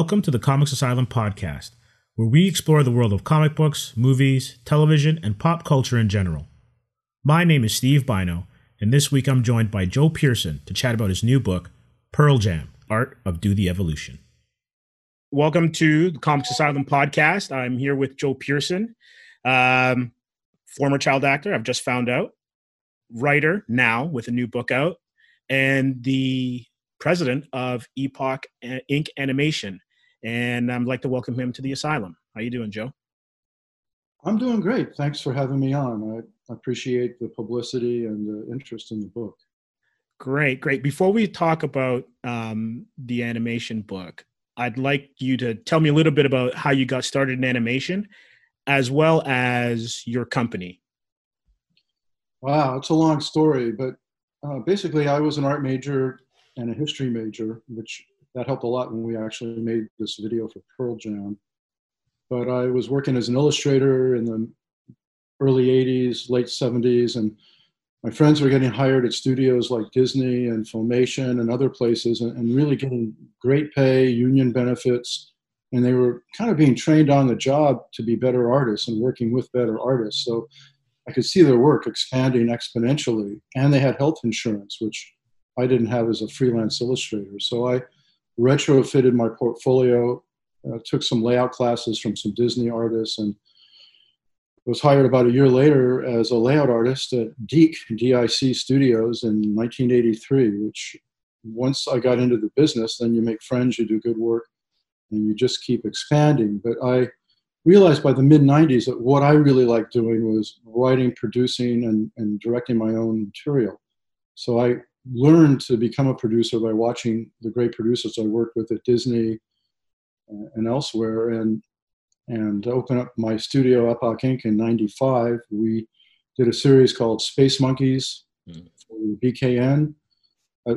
Welcome to the Comics Asylum podcast, where we explore the world of comic books, movies, television, and pop culture in general. My name is Steve Bino, and this week I'm joined by Joe Pearson to chat about his new book, Pearl Jam, Art of Do the Evolution. Welcome to the Comics Asylum podcast. I'm here with Joe Pearson, former child actor, I've just found out, writer now with a new book out, and the president of Epoch Inc. Animation. And I'd like to welcome him to the asylum. How you doing, Joe? I'm doing great. Thanks for having me on. I appreciate the publicity and the interest in the book. Great, great. Before we talk about the animation book, I'd like you to tell me a little bit about how you got started in animation, as well as your company. Wow, it's a long story, but basically I was an art major and a history major, which that helped a lot when we actually made this video for Pearl Jam. But I was working as an illustrator in the early 80s, late 70s, and my friends were getting hired at studios like Disney and Filmation and other places and really getting great pay, union benefits, and they were kind of being trained on the job to be better artists and working with better artists. So I could see their work expanding exponentially, and they had health insurance, which I didn't have as a freelance illustrator. So I retrofitted my portfolio, took some layout classes from some Disney artists, and was hired about a year later as a layout artist at Deke, DIC Studios in 1983, which once I got into the business, then you make friends, you do good work, and you just keep expanding. But I realized by the mid-90s that what I really liked doing was writing, producing, and directing my own material. So I learned to become a producer by watching the great producers I worked with at Disney and elsewhere, and to open up my studio, Epoch Inc. in 95, we did a series called Space Monkeys, BKN.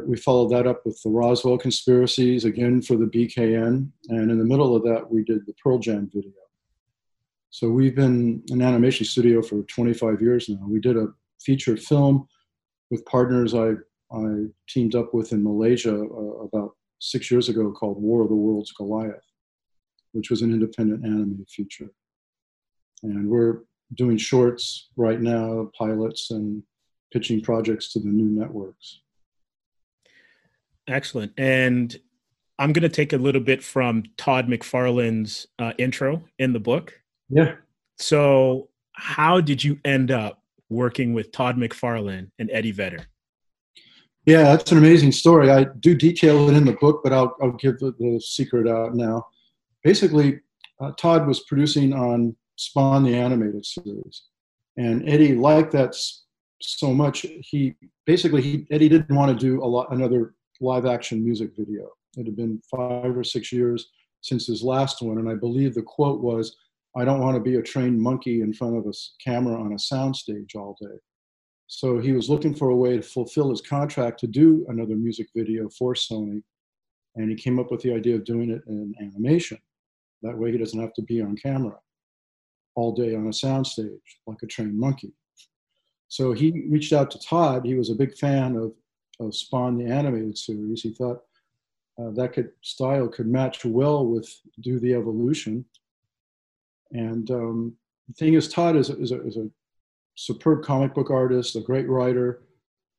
We followed that up with the Roswell Conspiracies, again for the BKN. And in the middle of that, we did the Pearl Jam video. So we've been an animation studio for 25 years now. We did a featured film with partners I teamed up with in Malaysia about 6 years ago called War of the Worlds Goliath, which was an independent anime feature. And we're doing shorts right now, pilots, and pitching projects to the new networks. Excellent. And I'm going to take a little bit from Todd McFarlane's intro in the book. Yeah. So how did you end up working with Todd McFarlane and Eddie Vedder? Yeah, that's an amazing story. I do detail it in the book, but I'll give the secret out now. Basically, Todd was producing on Spawn, the animated series, and Eddie liked that so much. Eddie didn't want to do another live-action music video. It had been 5 or 6 years since his last one, and I believe the quote was, "I don't want to be a trained monkey in front of a camera on a soundstage all day." So he was looking for a way to fulfill his contract to do another music video for Sony, and he came up with the idea of doing it in animation. That way he doesn't have to be on camera all day on a soundstage like a trained monkey. So he reached out to Todd. He was a big fan of Spawn, the animated series. He thought that style could match well with Do the Evolution. And the thing is, Todd is a superb comic book artist, a great writer,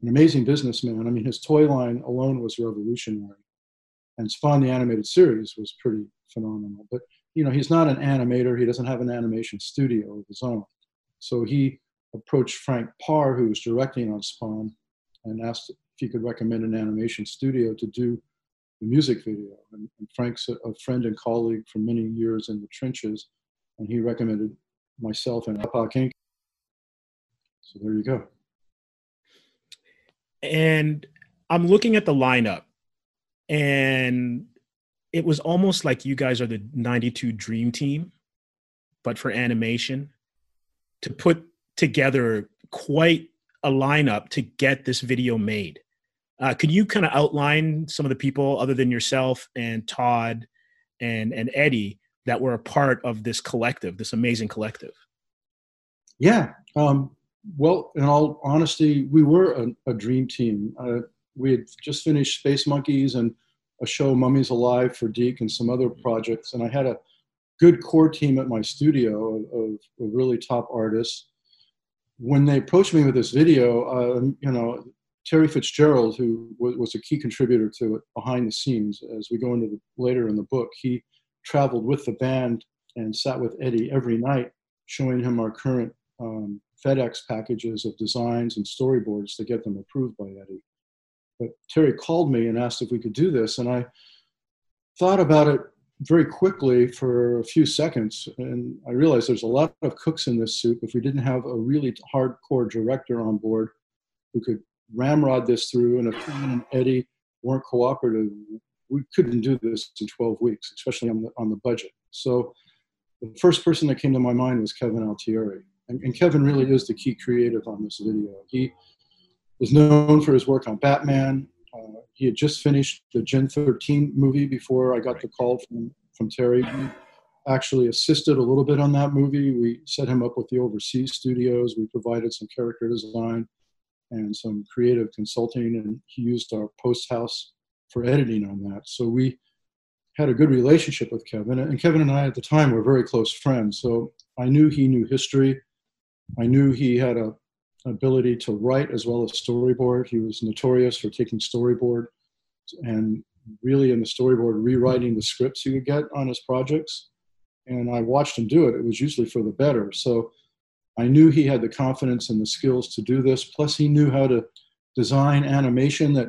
an amazing businessman. I mean, his toy line alone was revolutionary. And Spawn, the animated series, was pretty phenomenal. But, you know, he's not an animator. He doesn't have an animation studio of his own. So he approached Frank Parr, who was directing on Spawn, and asked if he could recommend an animation studio to do the music video. And Frank's a friend and colleague for many years in the trenches, and he recommended myself and Epoch Inc. So there you go. And I'm looking at the lineup, and it was almost like you guys are the 92 Dream Team, but for animation, to put together quite a lineup to get this video made. Can you kind of outline some of the people other than yourself and Todd and Eddie that were a part of this collective, this amazing collective? Yeah. Well, in all honesty, we were a dream team. We had just finished Space Monkeys and a show, Mummies Alive, for Deke and some other projects. And I had a good core team at my studio of really top artists. When they approached me with this video, you know, Terry Fitzgerald, who was a key contributor to it behind the scenes, as we go into later in the book, he traveled with the band and sat with Eddie every night, showing him our current FedEx packages of designs and storyboards to get them approved by Eddie. But Terry called me and asked if we could do this, and I thought about it very quickly for a few seconds, and I realized there's a lot of cooks in this soup. If we didn't have a really hardcore director on board who could ramrod this through, and if Ken and Eddie weren't cooperative, we couldn't do this in 12 weeks, especially on the budget. So the first person that came to my mind was Kevin Altieri. And Kevin really is the key creative on this video. He was known for his work on Batman. He had just finished the Gen 13 movie before I got the call from Terry. We actually assisted a little bit on that movie. We set him up with the overseas studios. We provided some character design and some creative consulting, and he used our post house for editing on that. So we had a good relationship with Kevin, and Kevin and I at the time were very close friends. So I knew he knew history. I knew he had an ability to write as well as storyboard. He was notorious for taking storyboard and really in the storyboard rewriting the scripts he would get on his projects. And I watched him do it. It was usually for the better. So I knew he had the confidence and the skills to do this. Plus he knew how to design animation that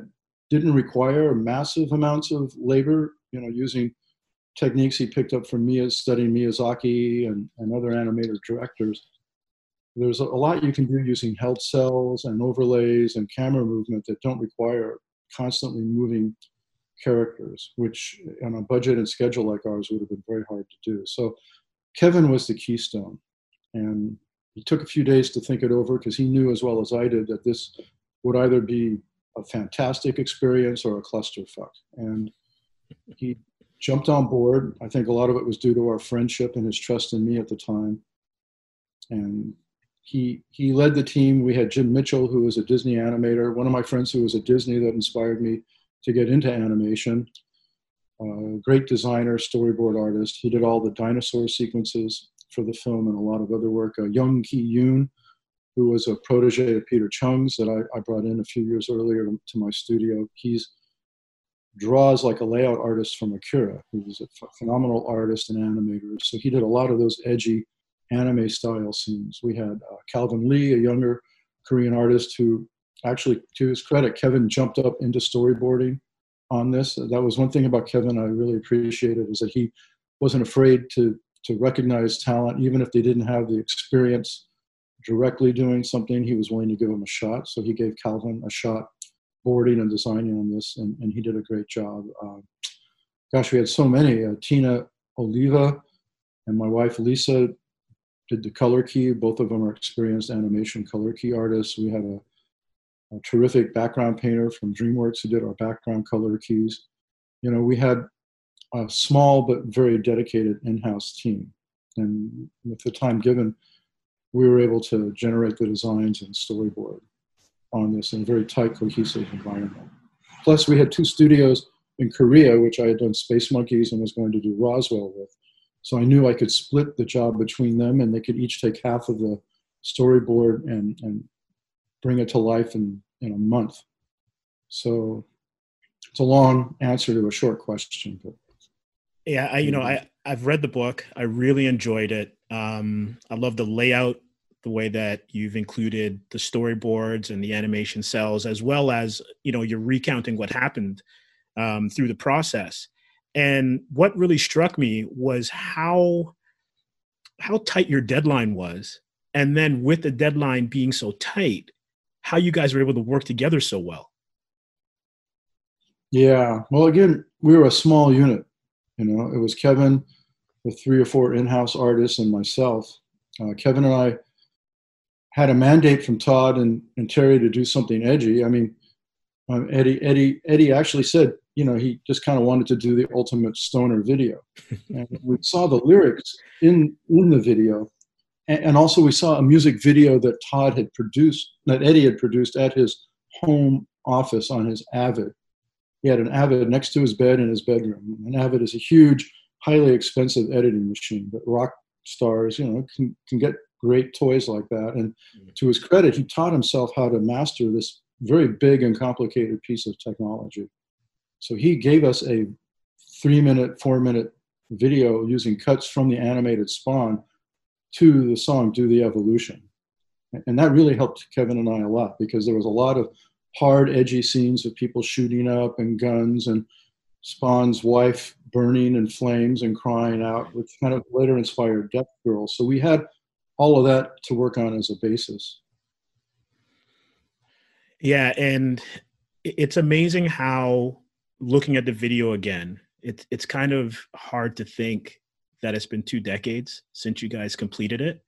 didn't require massive amounts of labor, you know, using techniques he picked up from studying Miyazaki and other animator directors. There's a lot you can do using held cells and overlays and camera movement that don't require constantly moving characters, which on a budget and schedule like ours would have been very hard to do. So Kevin was the keystone, and he took a few days to think it over because he knew as well as I did that this would either be a fantastic experience or a clusterfuck. And he jumped on board. I think a lot of it was due to our friendship and his trust in me at the time. And he led the team. We had Jim Mitchell, who was a Disney animator, one of my friends who was at Disney that inspired me to get into animation. Great designer, storyboard artist. He did all the dinosaur sequences for the film and a lot of other work. Young Ki Yoon, who was a protege of Peter Chung's that I brought in a few years earlier to my studio. He draws like a layout artist from Akira, who was a phenomenal artist and animator. So he did a lot of those edgy anime style scenes. We had Calvin Lee, a younger Korean artist who actually, to his credit, Kevin jumped up into storyboarding on this. That was one thing about Kevin I really appreciated, is that he wasn't afraid to recognize talent. Even if they didn't have the experience directly doing something, he was willing to give him a shot. So he gave Calvin a shot boarding and designing on this, and he did a great job. Gosh, we had so many. Tina Oliva and my wife Lisa did the color key. Both of them are experienced animation color key artists. We had a terrific background painter from DreamWorks who did our background color keys. You know, we had a small but very dedicated in-house team. And with the time given, we were able to generate the designs and storyboard on this in a very tight, cohesive environment. Plus, we had two studios in Korea, which I had done Space Monkeys and was going to do Roswell with. So I knew I could split the job between them, and they could each take half of the storyboard and bring it to life in a month. So it's a long answer to a short question. But yeah, I've read the book. I really enjoyed it. I love the layout, the way that you've included the storyboards and the animation cells, as well as, you know, you're recounting what happened through the process. And what really struck me was how tight your deadline was. And then with the deadline being so tight, how you guys were able to work together so well. Yeah. Well, again, we were a small unit. You know, it was Kevin with 3 or 4 in-house artists and myself. Kevin and I had a mandate from Todd and Terry to do something edgy. I mean, Eddie actually said, you know, he just kind of wanted to do the ultimate stoner video. And we saw the lyrics in the video. And also we saw a music video that Todd had produced, that Eddie had produced at his home office on his Avid. He had an Avid next to his bed in his bedroom. An Avid is a huge, highly expensive editing machine, but rock stars, you know, can get great toys like that. And to his credit, he taught himself how to master this very big and complicated piece of technology. So he gave us a 3-minute, 4-minute video using cuts from the animated Spawn to the song Do the Evolution. And that really helped Kevin and I a lot, because there was a lot of hard, edgy scenes of people shooting up and guns and Spawn's wife burning in flames and crying out, which kind of later inspired Death Girl. So we had all of that to work on as a basis. Yeah, and it's amazing how, looking at the video again, it's kind of hard to think that it's been 2 decades since you guys completed it,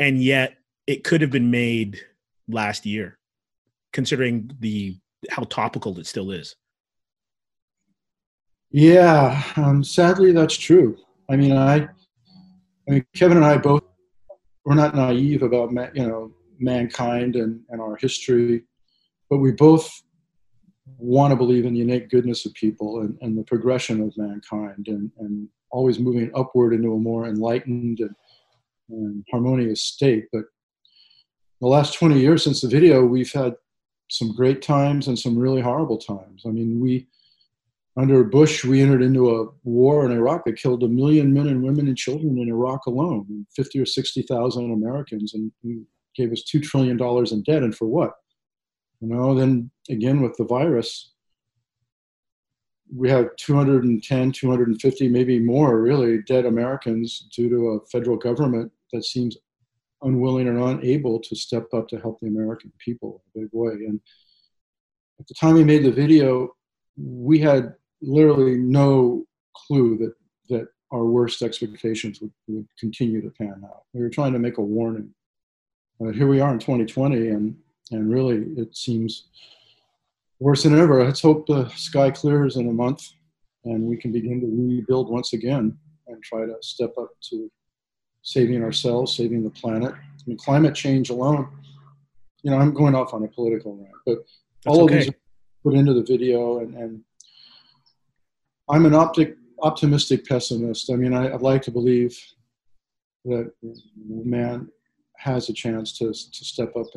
and yet it could have been made last year, considering how topical it still is. Yeah, sadly, that's true. I mean, I mean, Kevin and I both, we're not naive about mankind and our history, but we both want to believe in the innate goodness of people and the progression of mankind and always moving upward into a more enlightened and harmonious state. But the last 20 years since the video, we've had some great times and some really horrible times. I mean, under Bush, we entered into a war in Iraq that killed 1 million men and women and children in Iraq alone, 50 or 60,000 Americans, and gave us $2 trillion in debt, and for what? You know, then again with the virus, we have 210, 250, maybe more really dead Americans due to a federal government that seems unwilling or unable to step up to help the American people in a big way. And at the time we made the video, we had literally no clue that our worst expectations would continue to pan out. We were trying to make a warning. But here we are in 2020, and really it seems worse than ever. Let's hope the sky clears in a month and we can begin to rebuild once again and try to step up to saving ourselves, saving the planet. I mean, climate change alone, you know, I'm going off on a political rant, but that's all okay. Of these are put into the video, and I'm an optimistic pessimist. I mean, I'd like to believe that man has a chance to step up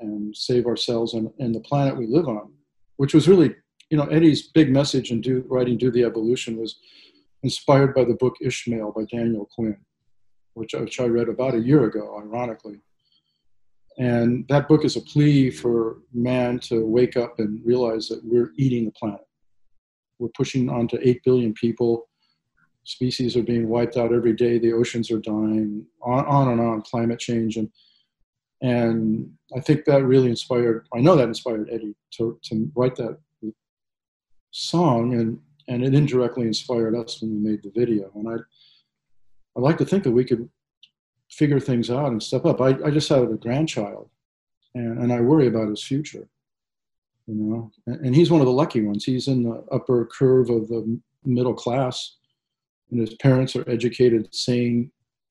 and save ourselves and the planet we live on, which was really, you know, Eddie's big message in writing Do the Evolution was inspired by the book Ishmael by Daniel Quinn, which I read about a year ago, ironically. And that book is a plea for man to wake up and realize that we're eating the planet. We're pushing on to 8 billion people. Species are being wiped out every day. The oceans are dying, on and on, climate change. And I think that really inspired Eddie to write that song, and it indirectly inspired us when we made the video. And I'd like to think that we could figure things out and step up. I just had a grandchild, and I worry about his future, you know? And he's one of the lucky ones. He's in the upper curve of the middle class, and his parents are educated, sane,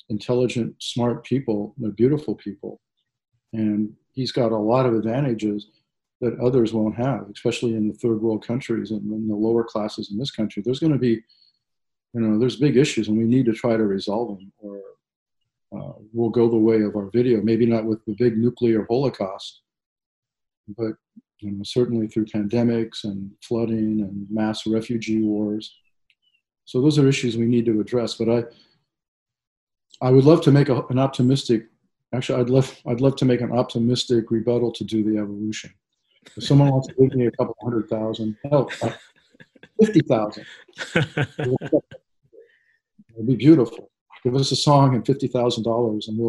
intelligent, smart people. They're beautiful people. And he's got a lot of advantages that others won't have, especially in the third world countries and in the lower classes in this country. There's going to be, you know, there's big issues, and we need to try to resolve them, or we'll go the way of our video. Maybe not with the big nuclear holocaust, but you know, certainly through pandemics and flooding and mass refugee wars. So those are issues we need to address. But I would love to make an optimistic. Actually, I'd love to make an optimistic rebuttal to Do the Evolution. If someone wants to give me a couple 100,000, hell, 50,000, it'll be beautiful. Give us a song and $50,000, and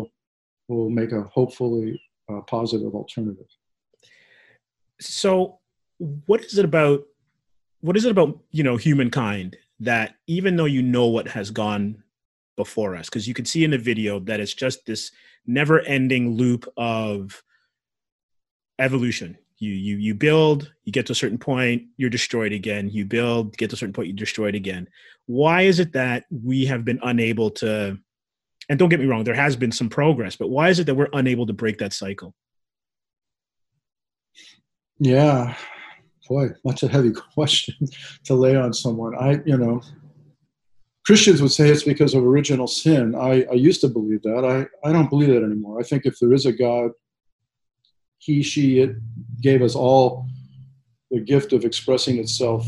we'll make a hopefully positive alternative. So, what is it about you know, humankind, that even though you know what has gone before us, because you can see in the video that it's just this never-ending loop of evolution. You build, you get to a certain point, you're destroyed again. You build, get to a certain point, you're destroyed again. Why is it that we have been unable to, and don't get me wrong, there has been some progress, but why is it that we're unable to break that cycle? Yeah. boy, that's a heavy question to lay on someone. Christians would say it's because of original sin. I used to believe that. I don't believe that anymore. I think if there is a God, he, she, it gave us all the gift of expressing itself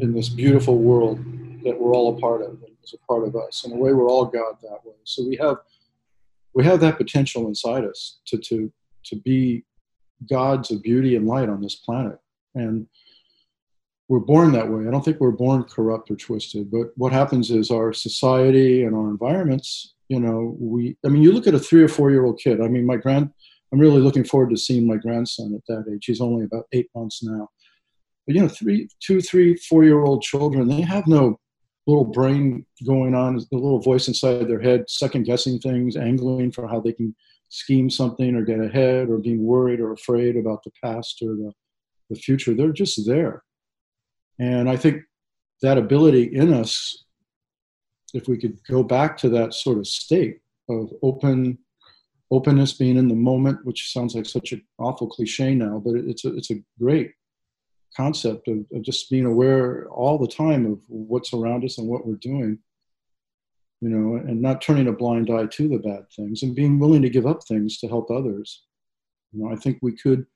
in this beautiful world that we're all a part of, and is a part of us. In a way, we're all God that way. So we have that potential inside us to be gods of beauty and light on this planet. And we're born that way. I don't think we're born corrupt or twisted, but what happens is our society and our environments, you look at a 3 or 4 year old kid. I'm really looking forward to seeing my grandson at that age. He's only about 8 months now. But 3, 2, 3, 4 year old children, they have no little brain going on, the little voice inside their head, second guessing things, angling for how they can scheme something or get ahead, or being worried or afraid about the past or the future. They're just there. And I think that ability in us, if we could go back to that sort of state of openness, being in the moment, which sounds like such an awful cliche now, but it's a great concept of just being aware all the time of what's around us and what we're doing, and not turning a blind eye to the bad things, and being willing to give up things to help others. I think we could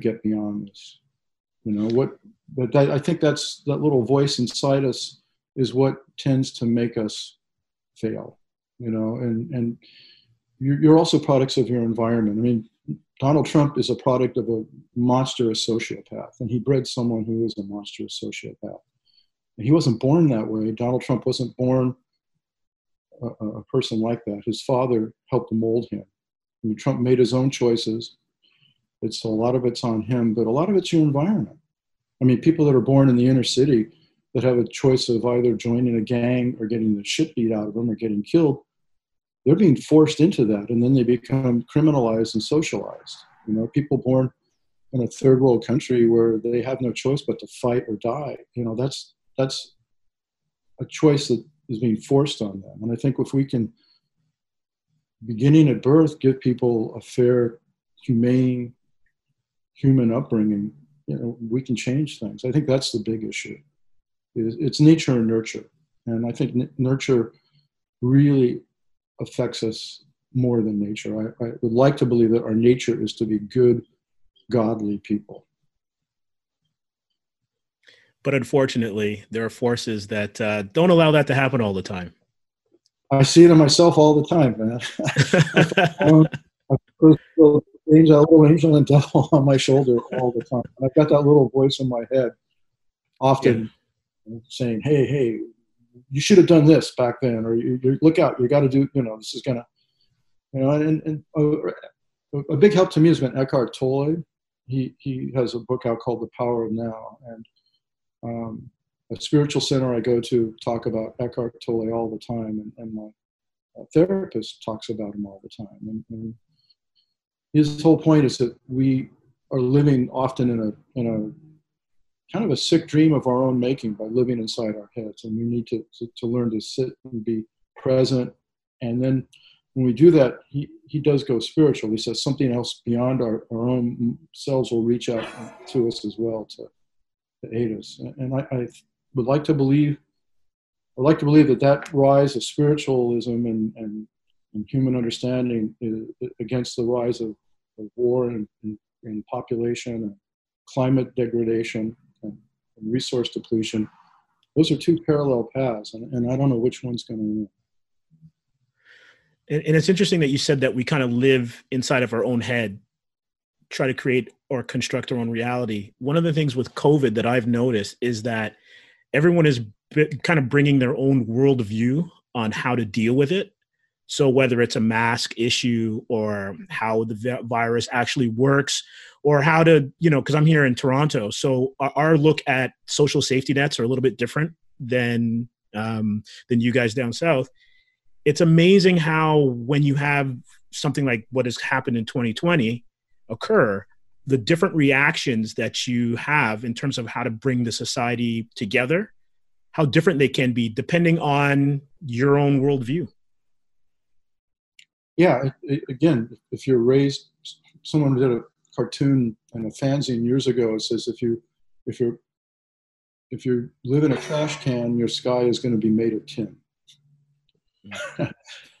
get beyond this. I think that little voice inside us is what tends to make us fail, and you're also products of your environment. Donald Trump is a product of a monstrous sociopath, and he bred someone who is a monstrous sociopath. And he wasn't born that way. Donald Trump wasn't born a person like that. His father helped mold him. Trump made his own choices. A lot of it's on him, but a lot of it's your environment. People that are born in the inner city that have a choice of either joining a gang or getting the shit beat out of them or getting killed, they're being forced into that, and then they become criminalized and socialized. People born in a third world country where they have no choice but to fight or die, that's a choice that is being forced on them. And I think if we can, beginning at birth, give people a fair, humane, human upbringing, we can change things. I think that's the big issue. It's nature and nurture. And I think nurture really affects us more than nature. I would like to believe that our nature is to be good, godly people. But unfortunately, there are forces that don't allow that to happen all the time. I see it in myself all the time, man. A little angel and devil on my shoulder all the time. And I've got that little voice in my head often saying, hey, you should have done this back then, or you look out, you got to do, this is going to, and a big help to me has been Eckhart Tolle. He has a book out called The Power of Now, and a spiritual center I go to talk about Eckhart Tolle all the time, and my therapist talks about him all the time. And his whole point is that we are living often in a kind of a sick dream of our own making by living inside our heads, and we need to learn to sit and be present. And then when we do that, he does go spiritual. He says something else beyond our own selves will reach out to us as well to aid us. And I would like to believe, that rise of spiritualism and human understanding is against the rise of war and population and climate degradation and resource depletion. Those are two parallel paths, and I don't know which one's going to win. And it's interesting that you said that we kind of live inside of our own head, try to create or construct our own reality. One of the things with COVID that I've noticed is that everyone is kind of bringing their own worldview on how to deal with it. So whether it's a mask issue or how the virus actually works, or how to, because I'm here in Toronto, so our look at social safety nets are a little bit different than you guys down south. It's amazing how when you have something like what has happened in 2020 occur, the different reactions that you have in terms of how to bring the society together, how different they can be depending on your own worldview. Yeah, again, someone did a cartoon and a fanzine years ago. It says, if you if you live in a trash can, your sky is going to be made of tin.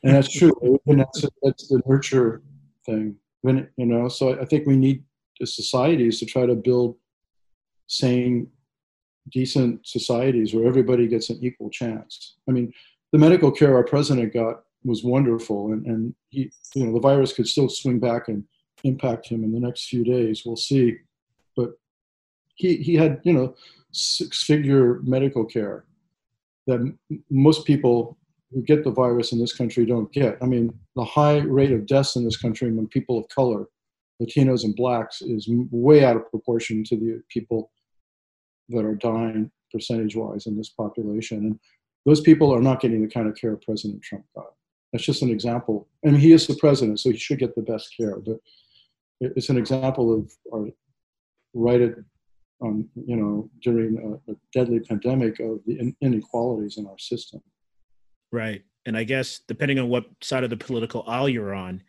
And that's true. And that's the nurture thing. When, you know, so I think we need as societies to try to build sane, decent societies where everybody gets an equal chance. I mean, the medical care our president got was wonderful, and he, you know, the virus could still swing back and impact him in the next few days. We'll see, but he had, you know, six-figure medical care that most people who get the virus in this country don't get. I mean, the high rate of deaths in this country among people of color, Latinos and blacks, is way out of proportion to the people that are dying percentage-wise in this population. And those people are not getting the kind of care President Trump got. That's just an example. And he is the president, so he should get the best care. But it's an example of our right at, you know, during a deadly pandemic, of the inequalities in our system. Right. And I guess depending on what side of the political aisle you're on,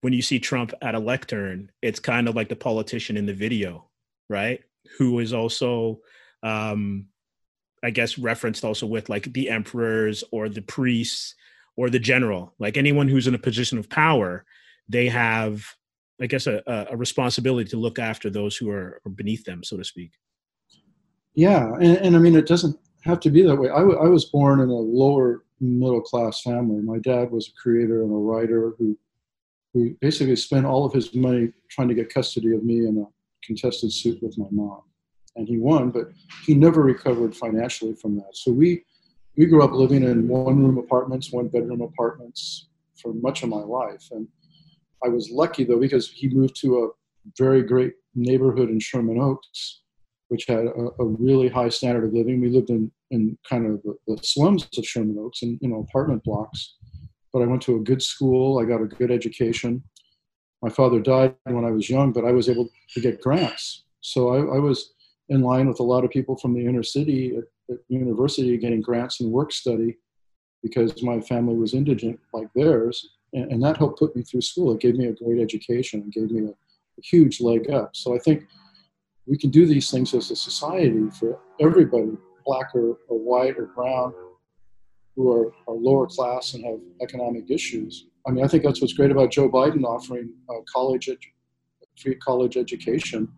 when you see Trump at a lectern, it's kind of like the politician in the video, right? Who is also, I guess, referenced also with like the emperors or the priests or the general, like anyone who's in a position of power, they have, I guess, a responsibility to look after those who are beneath them, so to speak. Yeah. And I mean, it doesn't have to be that way. I was born in a lower middle class family. My dad was a creator and a writer who basically spent all of his money trying to get custody of me in a contested suit with my mom. And he won, but he never recovered financially from that. So we grew up living in one-room apartments, one-bedroom apartments for much of my life. And I was lucky, though, because he moved to a very great neighborhood in Sherman Oaks, which had a really high standard of living. We lived in kind of the slums of Sherman Oaks and, you know, apartment blocks. But I went to a good school. I got a good education. My father died when I was young, but I was able to get grants. So I was in line with a lot of people from the inner city at university getting grants and work study because my family was indigent like theirs. And that helped put me through school. It gave me a great education and gave me a huge leg up. So I think we can do these things as a society for everybody, black or white or brown, who are lower class and have economic issues. I mean, I think that's what's great about Joe Biden offering free college education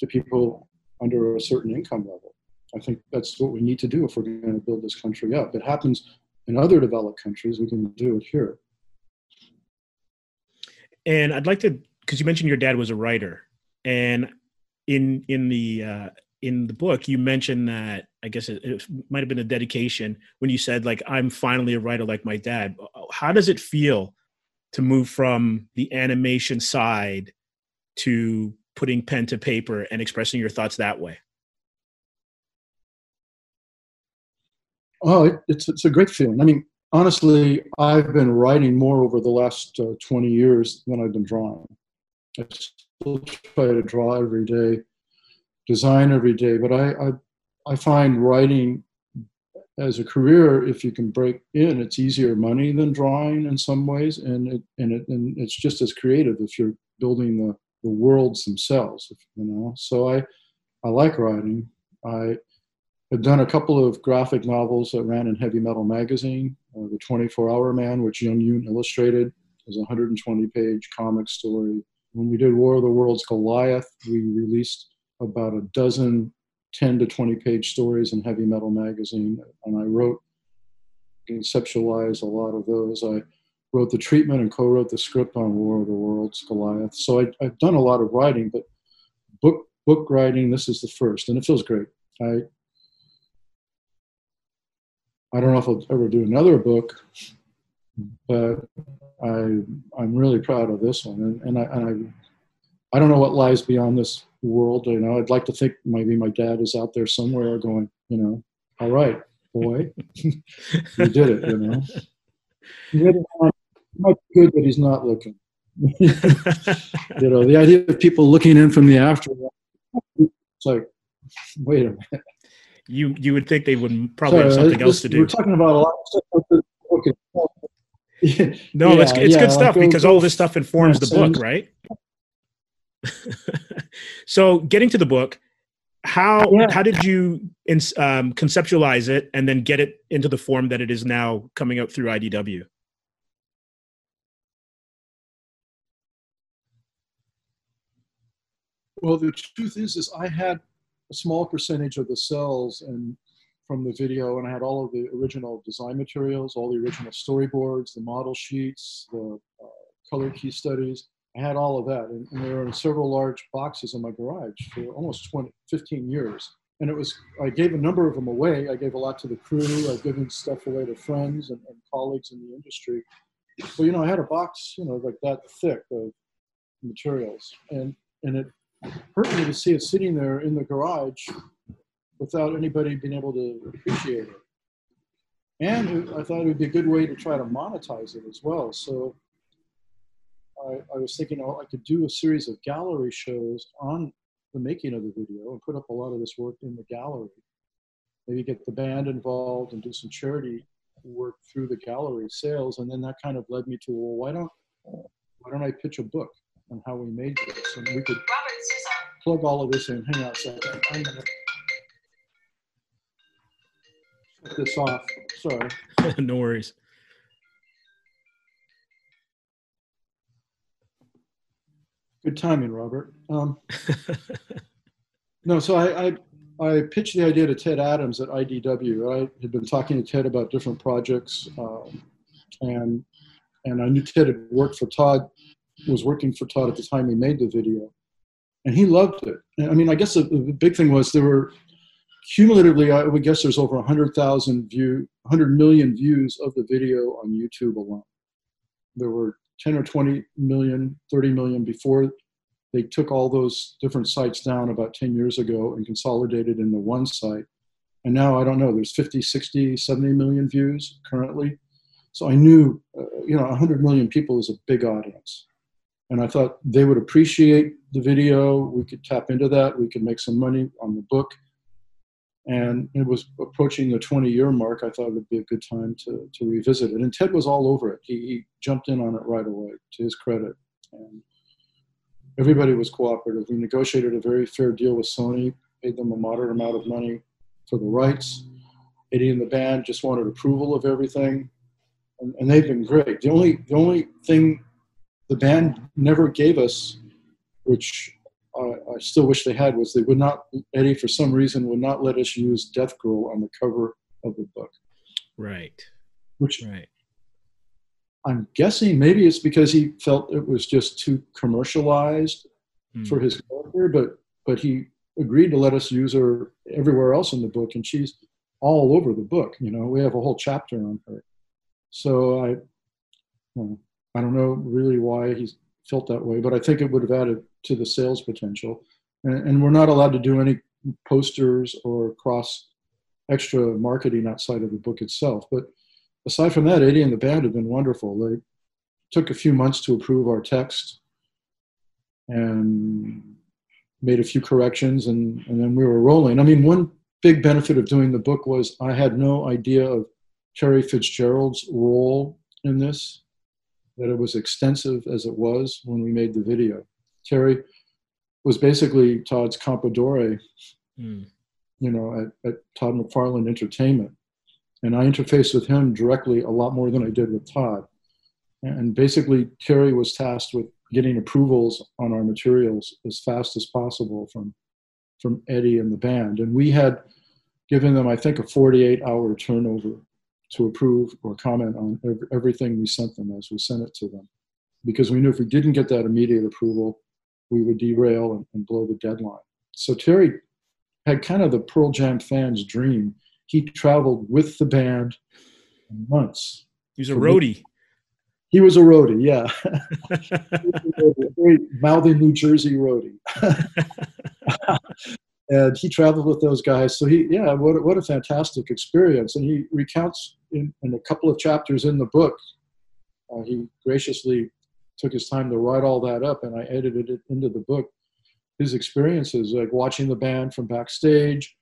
to people under a certain income level. I think that's what we need to do if we're going to build this country up. It happens in other developed countries. We can do it here. And I'd like to, because you mentioned your dad was a writer, and in the book you mentioned that, I guess it might have been a dedication when you said, like, I'm finally a writer like my dad. How does it feel to move from the animation side to putting pen to paper and expressing your thoughts that way? Oh, it's a great feeling. I mean, honestly, I've been writing more over the last 20 years than I've been drawing. I still try to draw every day, design every day, but I find writing as a career, if you can break in, it's easier money than drawing in some ways, and it's just as creative if you're building the worlds themselves, you know. So I like writing. I have done a couple of graphic novels that ran in Heavy Metal Magazine, The 24-Hour Man, which Jung Yoon illustrated, is a 120-page comic story. When we did War of the Worlds Goliath, we released about a dozen 10 to 20-page stories in Heavy Metal Magazine, and I wrote and conceptualized a lot of those. I wrote the treatment and co-wrote the script on War of the Worlds Goliath. So I've done a lot of writing, but book writing, this is the first, and it feels great. I don't know if I'll ever do another book, but I'm really proud of this one, and I don't know what lies beyond this world. You know, I'd like to think maybe my dad is out there somewhere going, you know, all right, boy, you did it, you know. It might be good that he's not looking. You know, the idea of people looking in from the afterlife, it's like, wait a minute. You would think they would probably have something else to do. We're talking about a lot of stuff. Okay. No, yeah, it's good stuff, because all this stuff informs the book, right? So getting to the book, How did you conceptualize it and then get it into the form that it is now coming out through IDW? Well, the truth is I had a small percentage of the cells and from the video, and I had all of the original design materials, all the original storyboards, the model sheets, the color key studies. I had all of that, and they were in several large boxes in my garage for almost 15 years. And it was, I gave a number of them away. I gave a lot to the crew. I've given stuff away to friends and colleagues in the industry. But, you know, I had a box, you know, like that thick of materials. And it hurt me to see it sitting there in the garage without anybody being able to appreciate it. And I thought it would be a good way to try to monetize it as well. So I was thinking, oh, I could do a series of gallery shows on the making of the video and put up a lot of this work in the gallery. Maybe get the band involved and do some charity work through the gallery sales. And then that kind of led me to, well, why don't I pitch a book on how we made this? And we could plug all of this in. Hang on a second. I'm gonna shut this off. Sorry. No worries. Good timing, Robert. No, so I pitched the idea to Ted Adams at IDW. I had been talking to Ted about different projects, and I knew Ted had was working for Todd at the time he made the video, and he loved it. And, I mean, I guess the big thing was there were cumulatively, I would guess, there's over 100 million views of the video on YouTube alone. There were 10 or 20 million, 30 million before they took all those different sites down about 10 years ago and consolidated into one site. And now, I don't know, there's 50, 60, 70 million views currently. So I knew, you know, 100 million people is a big audience. And I thought they would appreciate the video. We could tap into that. We could make some money on the book. And it was approaching the 20-year mark. I thought it would be a good time to revisit it. And Ted was all over it. He jumped in on it right away, to his credit. And everybody was cooperative. We negotiated a very fair deal with Sony, paid them a moderate amount of money for the rights. Eddie and the band just wanted approval of everything. And they've been great. The only thing the band never gave us, which I still wish they had, was they would not, Eddie for some reason would not let us use Death Girl on the cover of the book. Right. Which right. I'm guessing maybe it's because he felt it was just too commercialized for his character, but he agreed to let us use her everywhere else in the book, and she's all over the book. You know, we have a whole chapter on her. So I don't know really why he's felt that way, but I think it would have added to the sales potential. And we're not allowed to do any posters or cross extra marketing outside of the book itself. But aside from that, Eddie and the band have been wonderful. They took a few months to approve our text and made a few corrections, and then we were rolling. I mean, one big benefit of doing the book was I had no idea of Terry Fitzgerald's role in this, that it was extensive as it was when we made the video. Terry was basically Todd's Compadore, you know, at Todd McFarlane Entertainment. And I interfaced with him directly a lot more than I did with Todd. And basically, Terry was tasked with getting approvals on our materials as fast as possible from Eddie and the band. And we had given them, I think, a 48-hour turnover to approve or comment on everything we sent them as we sent it to them, because we knew if we didn't get that immediate approval, we would derail and blow the deadline. So Terry had kind of the Pearl Jam fans' dream. He traveled with the band months. He's a roadie. He was a roadie, yeah. A very mouthy New Jersey roadie. And he traveled with those guys. So what a fantastic experience. And he recounts in a couple of chapters in the book, he graciously took his time to write all that up, and I edited it into the book. His experiences, like watching the band from backstage,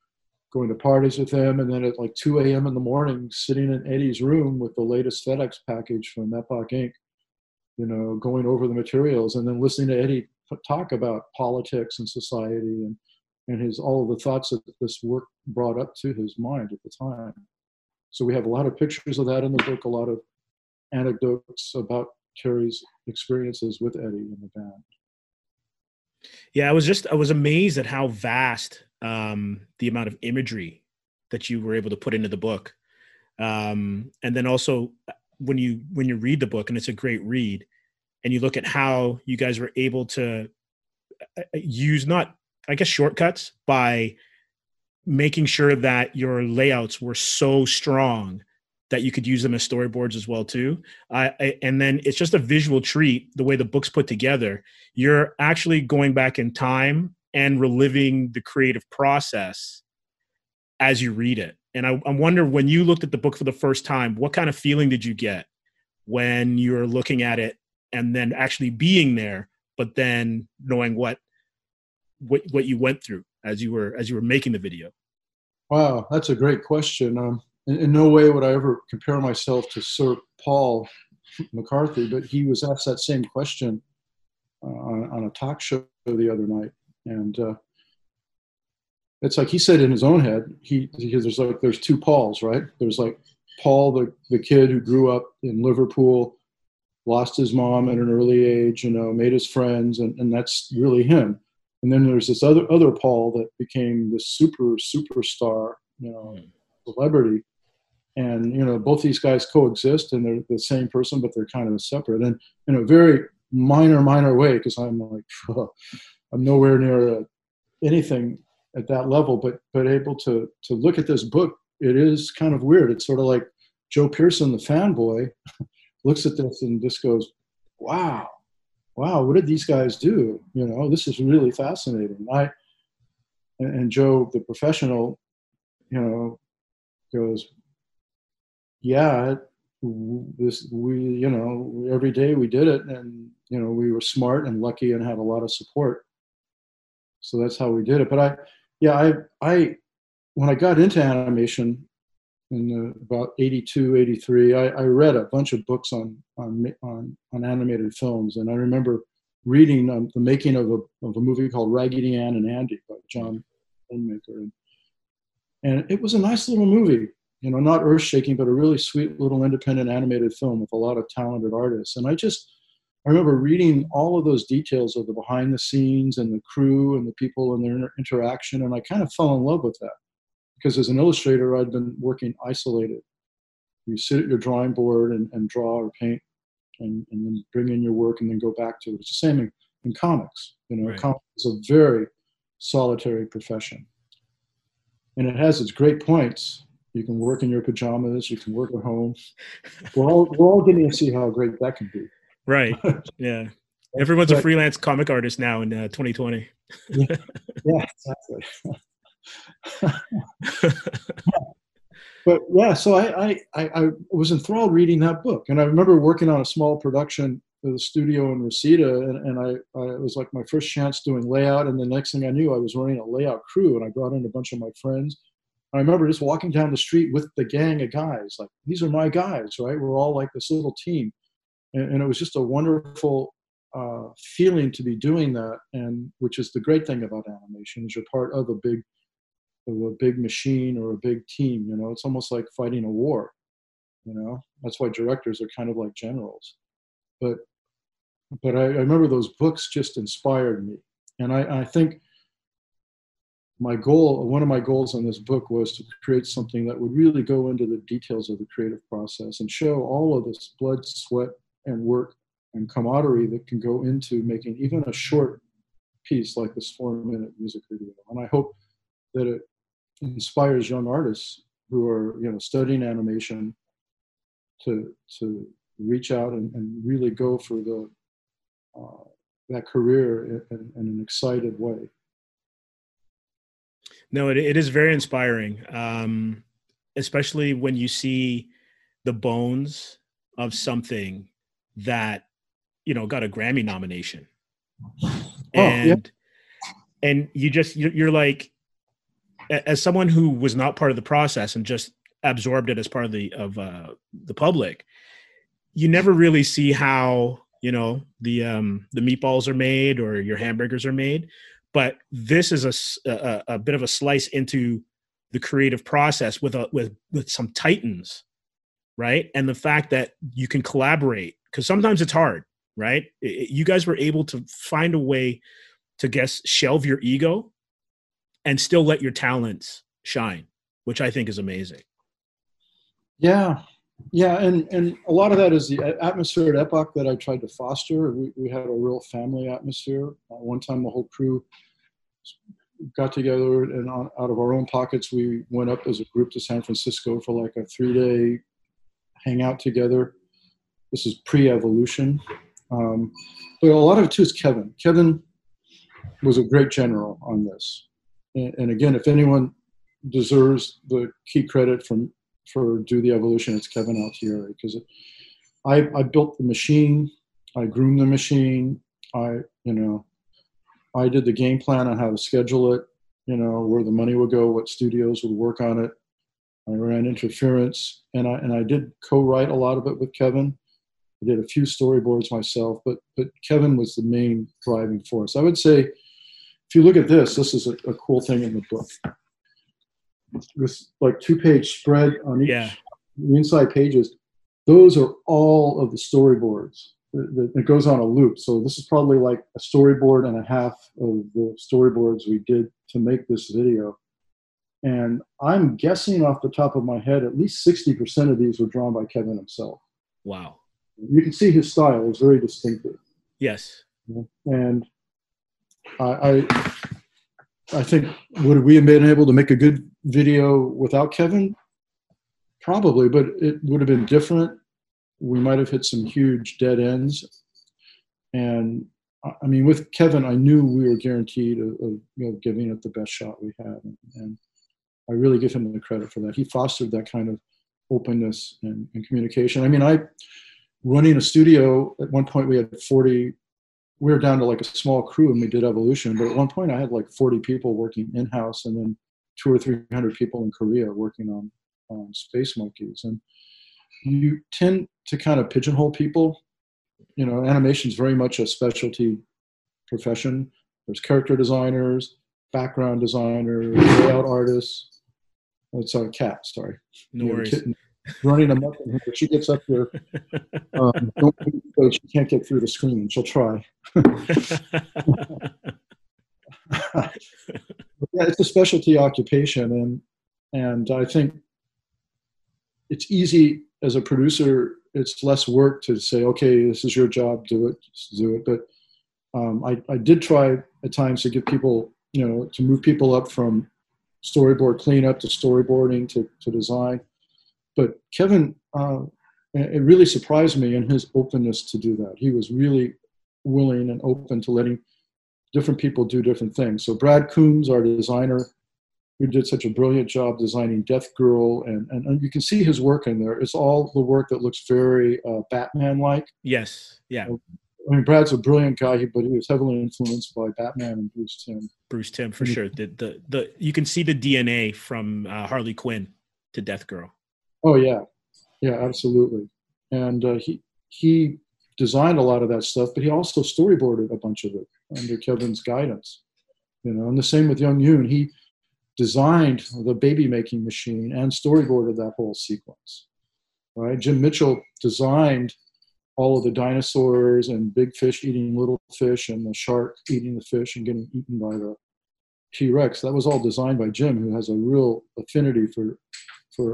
going to parties with them, and then at like 2 a.m. in the morning, sitting in Eddie's room with the latest FedEx package from Epoch Inc., you know, going over the materials, and then listening to Eddie talk about politics and society and and his, all of the thoughts that this work brought up to his mind at the time. So we have a lot of pictures of that in the book, a lot of anecdotes about Terry's experiences with Eddie in the band. Yeah, I was amazed at how vast the amount of imagery that you were able to put into the book. And then also when you read the book, and it's a great read, and you look at how you guys were able to use, not, I guess, shortcuts by making sure that your layouts were so strong that you could use them as storyboards as well too. And then it's just a visual treat, the way the book's put together. You're actually going back in time and reliving the creative process as you read it. And I wonder, when you looked at the book for the first time, what kind of feeling did you get when you're looking at it and then actually being there, but then knowing what you went through as you were making the video? Wow, that's a great question. In no way would I ever compare myself to Sir Paul McCarthy, but he was asked that same question on a talk show the other night. And it's like he said in his own head, there's two Pauls, right? There's like Paul, the kid who grew up in Liverpool, lost his mom at an early age, you know, made his friends, and that's really him. And then there's this other Paul that became the superstar, you know, celebrity. And, you know, both these guys coexist, and they're the same person, but they're kind of separate. And in a very minor way, because I'm like, I'm nowhere near anything at that level, but able to look at this book, it is kind of weird. It's sort of like Joe Pearson, the fanboy, looks at this and just goes, wow, what did these guys do? You know, this is really fascinating. And Joe, the professional, you know, goes, yeah, you know, every day we did it, and, you know, we were smart and lucky and had a lot of support. So that's how we did it. But I when I got into animation in about 82, 83, I read a bunch of books on animated films. And I remember reading the making of a movie called Raggedy Ann and Andy by John Filmmaker. And it was a nice little movie, you know, not earth-shaking, but a really sweet little independent animated film with a lot of talented artists. And I remember reading all of those details of the behind the scenes and the crew and the people and their interaction. And I kind of fell in love with that, because as an illustrator, I'd been working isolated. You sit at your drawing board and draw or paint and then bring in your work and then go back to it. It's the same in comics. You know, right. Comics is a very solitary profession. And it has its great points. You can work in your pajamas. You can work at home. We're all getting to see how great that can be. Right. Yeah. Everyone's a freelance comic artist now in 2020. Yeah, exactly. But yeah, so I was enthralled reading that book. And I remember working on a small production for the studio in Reseda. And it was like my first chance doing layout. And the next thing I knew, I was running a layout crew, and I brought in a bunch of my friends. I remember just walking down the street with the gang of guys, like, these are my guys, right? We're all like this little team. And it was just a wonderful feeling to be doing that, and which is the great thing about animation, is you're part of a big machine or a big team. You know, it's almost like fighting a war. You know, that's why directors are kind of like generals. But I remember those books just inspired me, and I think one of my goals on this book was to create something that would really go into the details of the creative process and show all of this blood, sweat, and work and camaraderie that can go into making even a short piece like this 4-minute music video. And I hope that it inspires young artists who are, you know, studying animation to reach out and really go for the that career in an excited way. No, it is very inspiring, especially when you see the bones of something that, you know, got a Grammy nomination, and you're like, as someone who was not part of the process and just absorbed it as part of the public, you never really see how, you know, the meatballs are made or your hamburgers are made. But this is a bit of a slice into the creative process with some titans, right? And the fact that you can collaborate, because sometimes it's hard, right? You guys were able to find a way to shelve your ego and still let your talents shine, which I think is amazing. Yeah. Yeah, and a lot of that is the atmosphere at Epoch that I tried to foster. We had a real family atmosphere. One time the whole crew got together, and out of our own pockets, we went up as a group to San Francisco for like a 3-day hangout together. This is pre-evolution. But a lot of it too is Kevin. Kevin was a great general on this. And again, if anyone deserves the key credit for Do the Evolution, it's Kevin Altieri, because I built the machine, I groomed the machine, I did the game plan on how to schedule it, where the money would go, what studios would work on it. I ran interference, and I did co-write a lot of it with Kevin. I did a few storyboards myself, but Kevin was the main driving force. I would say, if you look at this is a cool thing in the book. This like 2-page spread on each, yeah, the inside pages. Those are all of the storyboards. It goes on a loop. So this is probably like a storyboard and a half of the storyboards we did to make this video. And I'm guessing off the top of my head, at least 60% of these were drawn by Kevin himself. Wow. You can see his style is very distinctive. Yes. And I think, would we have been able to make a good video without Kevin? Probably, but it would have been different. We might have hit some huge dead ends. And, I mean, with Kevin, I knew we were guaranteed of giving it the best shot we had. And I really give him the credit for that. He fostered that kind of openness and communication. I mean, running a studio, at one point we had 40 we were down to like a small crew and we did Evolution, but at one point I had like 40 people working in-house and then 200 or 300 people in Korea working on Space Monkeys. And you tend to kind of pigeonhole people. Animation is very much a specialty profession. There's character designers, background designers, layout artists. That's our cat, sorry. No worries. Running them up, and she gets up there. She can't get through the screen. She'll try. Yeah, it's a specialty occupation, and I think it's easy as a producer. It's less work to say, okay, this is your job. Do it. Just do it. But I did try at times to give people, to move people up from storyboard cleanup to storyboarding to design. But Kevin, it really surprised me in his openness to do that. He was really willing and open to letting different people do different things. So Brad Coombs, our designer, who did such a brilliant job designing Death Girl, and you can see his work in there. It's all the work that looks very Batman-like. Yes, yeah. I mean, Brad's a brilliant guy, but he was heavily influenced by Batman and Bruce Timm. Bruce Timm, for sure. The you can see the DNA from Harley Quinn to Death Girl. Oh, yeah. Yeah, absolutely. And he designed a lot of that stuff, but he also storyboarded a bunch of it under Kevin's guidance. And the same with Young Yoon. He designed the baby-making machine and storyboarded that whole sequence, right? Jim Mitchell designed all of the dinosaurs and big fish eating little fish and the shark eating the fish and getting eaten by the T-Rex. That was all designed by Jim, who has a real affinity for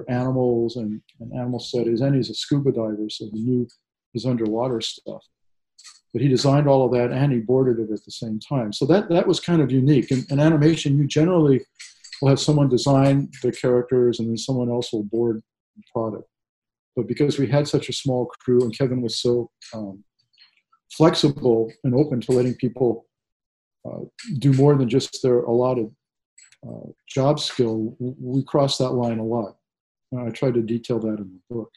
animals and animal studies, and he's a scuba diver, so he knew his underwater stuff. But he designed all of that, and he boarded it at the same time. So that was kind of unique. In animation, you generally will have someone design the characters, and then someone else will board the product. But because we had such a small crew, and Kevin was so flexible and open to letting people do more than just their allotted job skill, we crossed that line a lot. I tried to detail that in the book.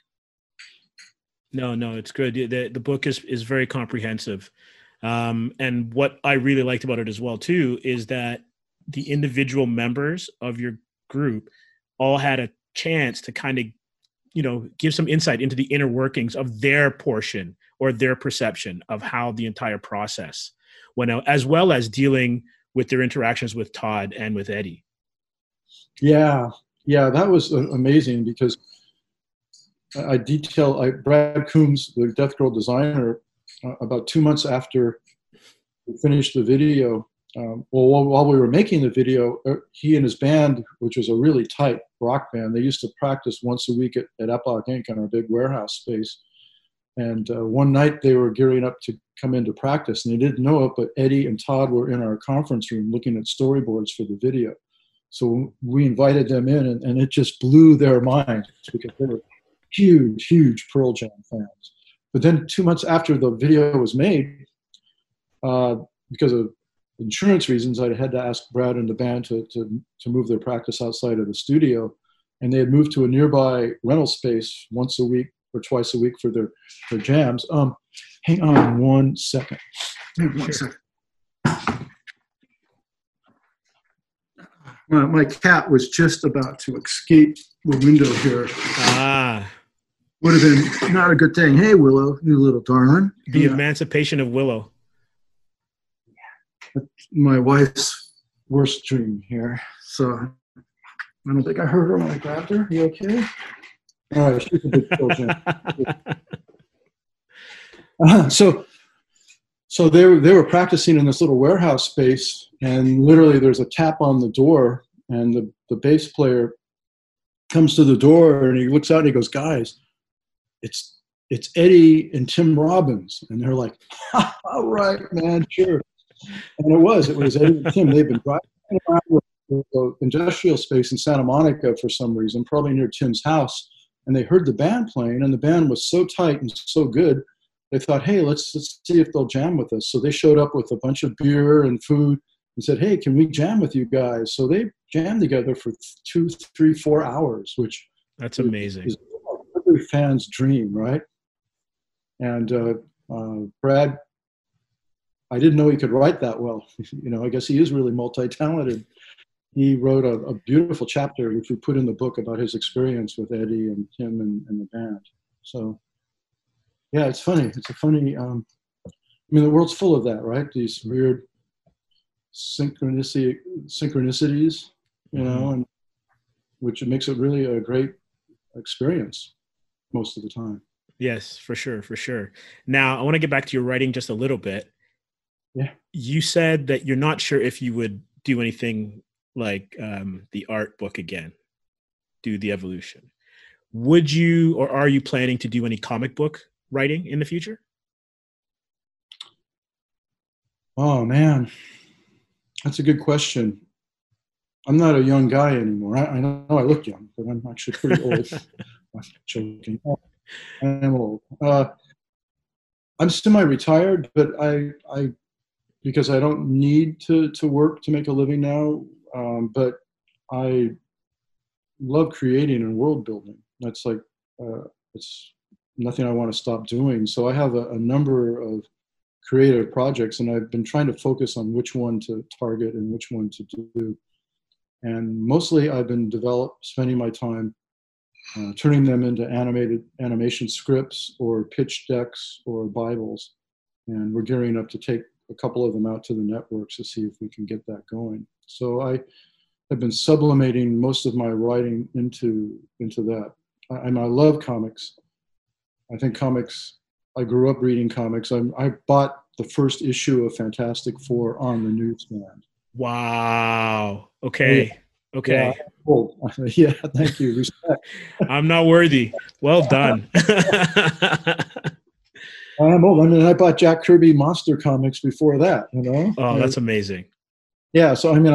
No, it's good. The book is very comprehensive. And what I really liked about it as well, too, is that the individual members of your group all had a chance to kind of, give some insight into the inner workings of their portion or their perception of how the entire process went out, as well as dealing with their interactions with Todd and with Eddie. Yeah, yeah, that was amazing, because I detail, Brad Coombs, the Death Girl designer, about 2 months after we finished the video, while we were making the video, he and his band, which was a really tight rock band, they used to practice once a week at Epoch Inc in our big warehouse space. And one night they were gearing up to come into practice, and they didn't know it, but Eddie and Todd were in our conference room looking at storyboards for the video. So we invited them in, and it just blew their mind, because they were huge, huge Pearl Jam fans. But then 2 months after the video was made, because of insurance reasons, I had to ask Brad and the band to move their practice outside of the studio. And they had moved to a nearby rental space once a week or twice a week for their jams. Hang on one second. Well, my cat was just about to escape the window here. Would have been not a good thing. Hey, Willow, you little darling. The emancipation of Willow. My wife's worst dream here. So I don't think I heard her when I grabbed her. You okay? All right, she's a big children. So they were practicing in this little warehouse space, and literally there's a tap on the door, and the bass player comes to the door, and he looks out and he goes, "Guys, it's Eddie and Tim Robbins," and they're like, "All right, man, sure." And it was Eddie and Tim. They've been driving around with the industrial space in Santa Monica for some reason, probably near Tim's house, and they heard the band playing, and the band was so tight and so good, they thought, hey, let's see if they'll jam with us. So they showed up with a bunch of beer and food and said, hey, can we jam with you guys? So they jammed together for 2, 3, 4 hours, which that's amazing. Is every fan's dream, right? And Brad, I didn't know he could write that well. You know, I guess he is really multi-talented. He wrote a beautiful chapter, which we put in the book, about his experience with Eddie and Tim and the band. So, yeah, it's funny. It's a funny, I mean, the world's full of that, right? These weird synchronicities, you know, and which makes it really a great experience most of the time. Yes, for sure, for sure. Now, I want to get back to your writing just a little bit. Yeah. You said that you're not sure if you would do anything like the art book again, Do the Evolution. Would you, or are you planning to do any comic book writing in the future? Oh, man. That's a good question. I'm not a young guy anymore. I know I look young, but I'm actually pretty old. I'm joking. I'm old. I'm semi-retired, but I because I don't need to work to make a living now, but I love creating and world building. That's like, it's nothing I want to stop doing. So I have a number of creative projects, and I've been trying to focus on which one to target and which one to do. And mostly I've been spending my time turning them into animation scripts or pitch decks or Bibles. And we're gearing up to take a couple of them out to the networks to see if we can get that going. So I have been sublimating most of my writing into that. I love comics. I think comics, I grew up reading comics. I bought the first issue of Fantastic Four on the newsstand. Wow. Okay. Yeah. Okay. Yeah, cool. Yeah, thank you. Respect. I'm not worthy. Well done. I'm old. I mean, I bought Jack Kirby Monster Comics before that, you know? Oh, that's amazing. Yeah, so I mean,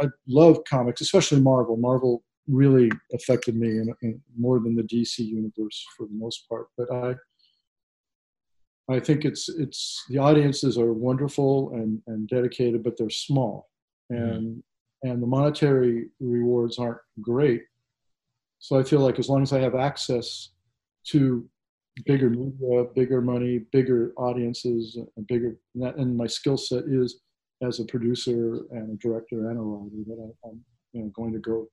I love comics, especially Marvel. Marvel really affected me in more than the DC universe for the most part. But I think it's the audiences are wonderful and dedicated, but they're small. And the monetary rewards aren't great. So I feel like as long as I have access to bigger media, bigger money, bigger audiences, and bigger. And my skill set is as a producer and a director and a writer that I'm going to go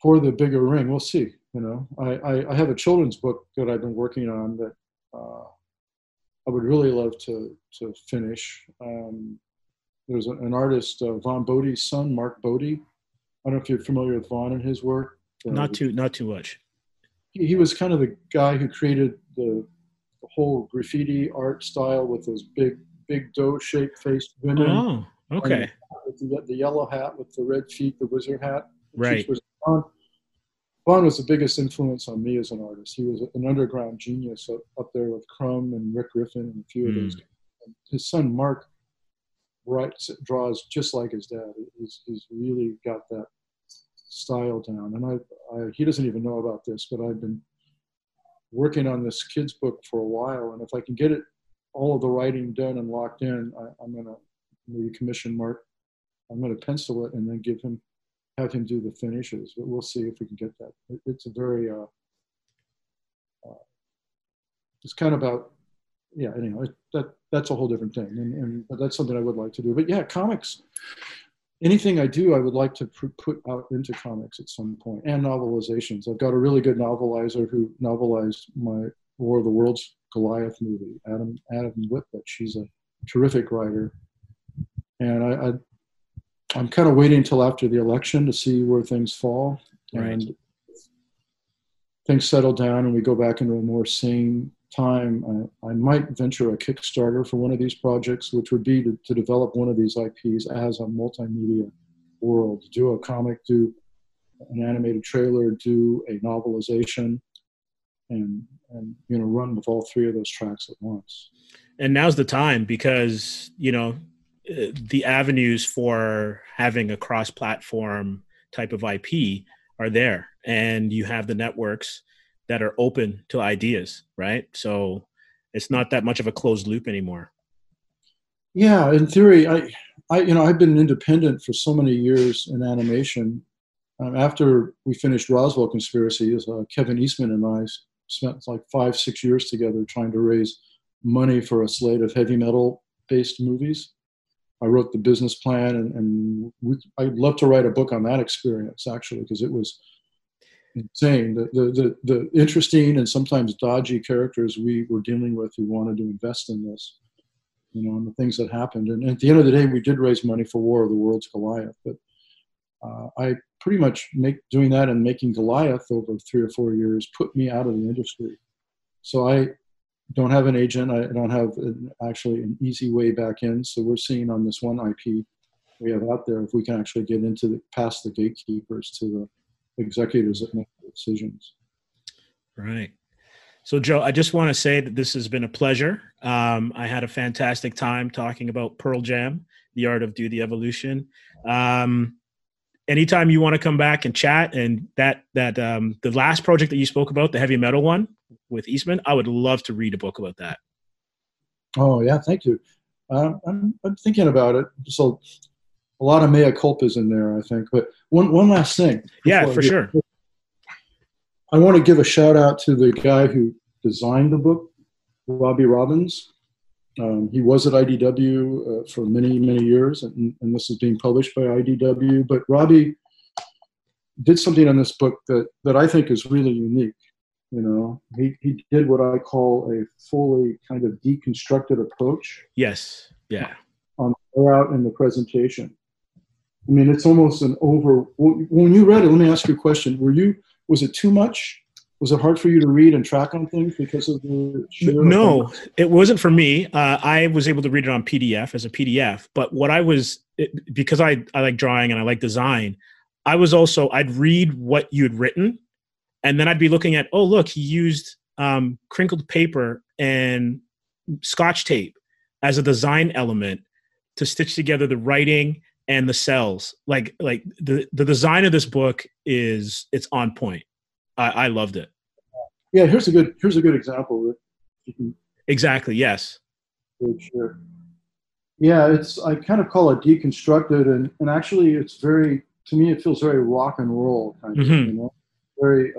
for the bigger ring. We'll see. You know, I have a children's book that I've been working on that I would really love to finish. There's an artist, Vaughn Bode's son, Mark Bode. I don't know if you're familiar with Vaughn and his work. Not too much. He was kind of the guy who created the whole graffiti art style with those big doe-shaped faced women. Oh, okay. With the yellow hat with the red feet, the wizard hat. Right. Vaughn was the biggest influence on me as an artist. He was an underground genius up there with Crumb and Rick Griffin and a few of those guys. And his son Mark draws just like his dad. He's really got that style down. And he doesn't even know about this, but I've been working on this kid's book for a while. And if I can get it, all of the writing done and locked in, I'm going to maybe commission Mark. I'm going to pencil it and then have him do the finishes, but we'll see if we can get that. It's a very, it's kind of about, yeah, anyhow, that's a whole different thing. But that's something I would like to do. But yeah, comics, anything I do, I would like to put out into comics at some point, and novelizations. I've got a really good novelizer who novelized my War of the Worlds Goliath movie, Adam Whitbett. She's a terrific writer. And I'm kind of waiting until after the election to see where things fall. Right. And things settle down and we go back into a more sane time. I might venture a Kickstarter for one of these projects, which would be to develop one of these IPs as a multimedia world. Do a comic, do an animated trailer, do a novelization, and you know, run with all three of those tracks at once. And now's the time because, you know, the avenues for having a cross-platform type of IP are there, and you have the networks that are open to ideas, right? So it's not that much of a closed loop anymore. Yeah, in theory, I've been independent for so many years in animation. After we finished Roswell Conspiracies, Kevin Eastman and I spent like 5-6 years together trying to raise money for a slate of heavy metal-based movies. I wrote the business plan, and I'd love to write a book on that experience, actually, because it was insane. The interesting and sometimes dodgy characters we were dealing with who wanted to invest in this, you know, and the things that happened. And at the end of the day, we did raise money for War of the Worlds Goliath, but I pretty much doing that and making Goliath over 3 or 4 years put me out of the industry. So I don't have an agent. I don't have an easy way back in. So we're seeing on this one IP we have out there if we can actually get into past the gatekeepers to the executors that make the decisions. Right. So Joe, I just want to say that this has been a pleasure. I had a fantastic time talking about Pearl Jam, the art of Do the Evolution. Anytime you want to come back and chat, and the last project that you spoke about, the heavy metal one with Eastman, I would love to read a book about that. Oh yeah, thank you. I'm thinking about it. So a lot of mea culpas in there, I think. But one last thing. Yeah, for sure. I want to give a shout out to the guy who designed the book, Robbie Robbins. He was at IDW for many, many years, and this is being published by IDW. But Robbie did something on this book that I think is really unique. You know, he did what I call a fully kind of deconstructed approach. Yes. Yeah. On the layout and the presentation. I mean, it's almost when you read it, let me ask you a question. Was it too much? Was it hard for you to read and track on things because of the share? No, it wasn't for me. I was able to read it on PDF as a PDF. But what I was, because I like drawing and I like design, I'd read what you'd written, and then I'd be looking at, oh, look, he used crinkled paper and Scotch tape as a design element to stitch together the writing and the cells. Like the design of this book it's on point. I loved it. Yeah, here's a good example. Exactly. Yes. Sure. Yeah, I kind of call it deconstructed, and actually, to me it feels very rock and roll kind of. You know? Very.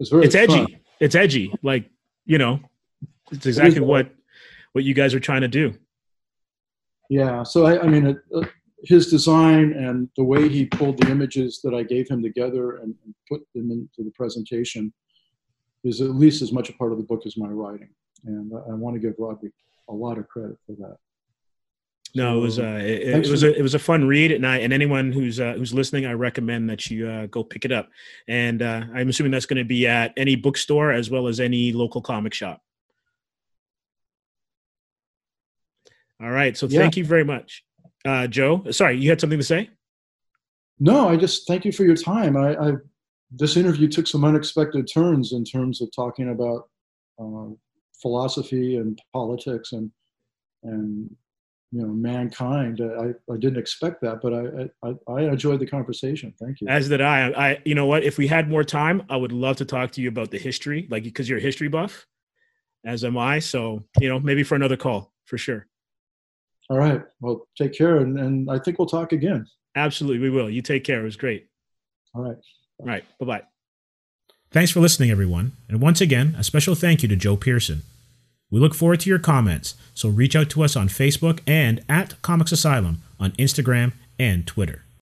It's edgy. Fun. It's edgy. Like, you know, it's exactly what you guys are trying to do. Yeah. So I mean, his design and the way he pulled the images that I gave him together and put them into the presentation is at least as much a part of the book as my writing. And I want to give Robbie a lot of credit for that. No, it was a fun read at night, and anyone who's listening, I recommend that you go pick it up. And I'm assuming that's going to be at any bookstore as well as any local comic shop. All right. So thank you very much. Joe, sorry, you had something to say? No, I just thank you for your time. I this interview took some unexpected turns in terms of talking about philosophy and politics and you know, mankind. I didn't expect that, but I enjoyed the conversation. Thank you. As did I. You know what? If we had more time, I would love to talk to you about the history, like, because you're a history buff, as am I. So, you know, maybe for another call, for sure. All right. Well, take care. And I think we'll talk again. Absolutely. We will. You take care. It was great. All right. All right. Bye-bye. Thanks for listening, everyone. And once again, a special thank you to Joe Pearson. We look forward to your comments, so reach out to us on Facebook and at Comics Asylum on Instagram and Twitter.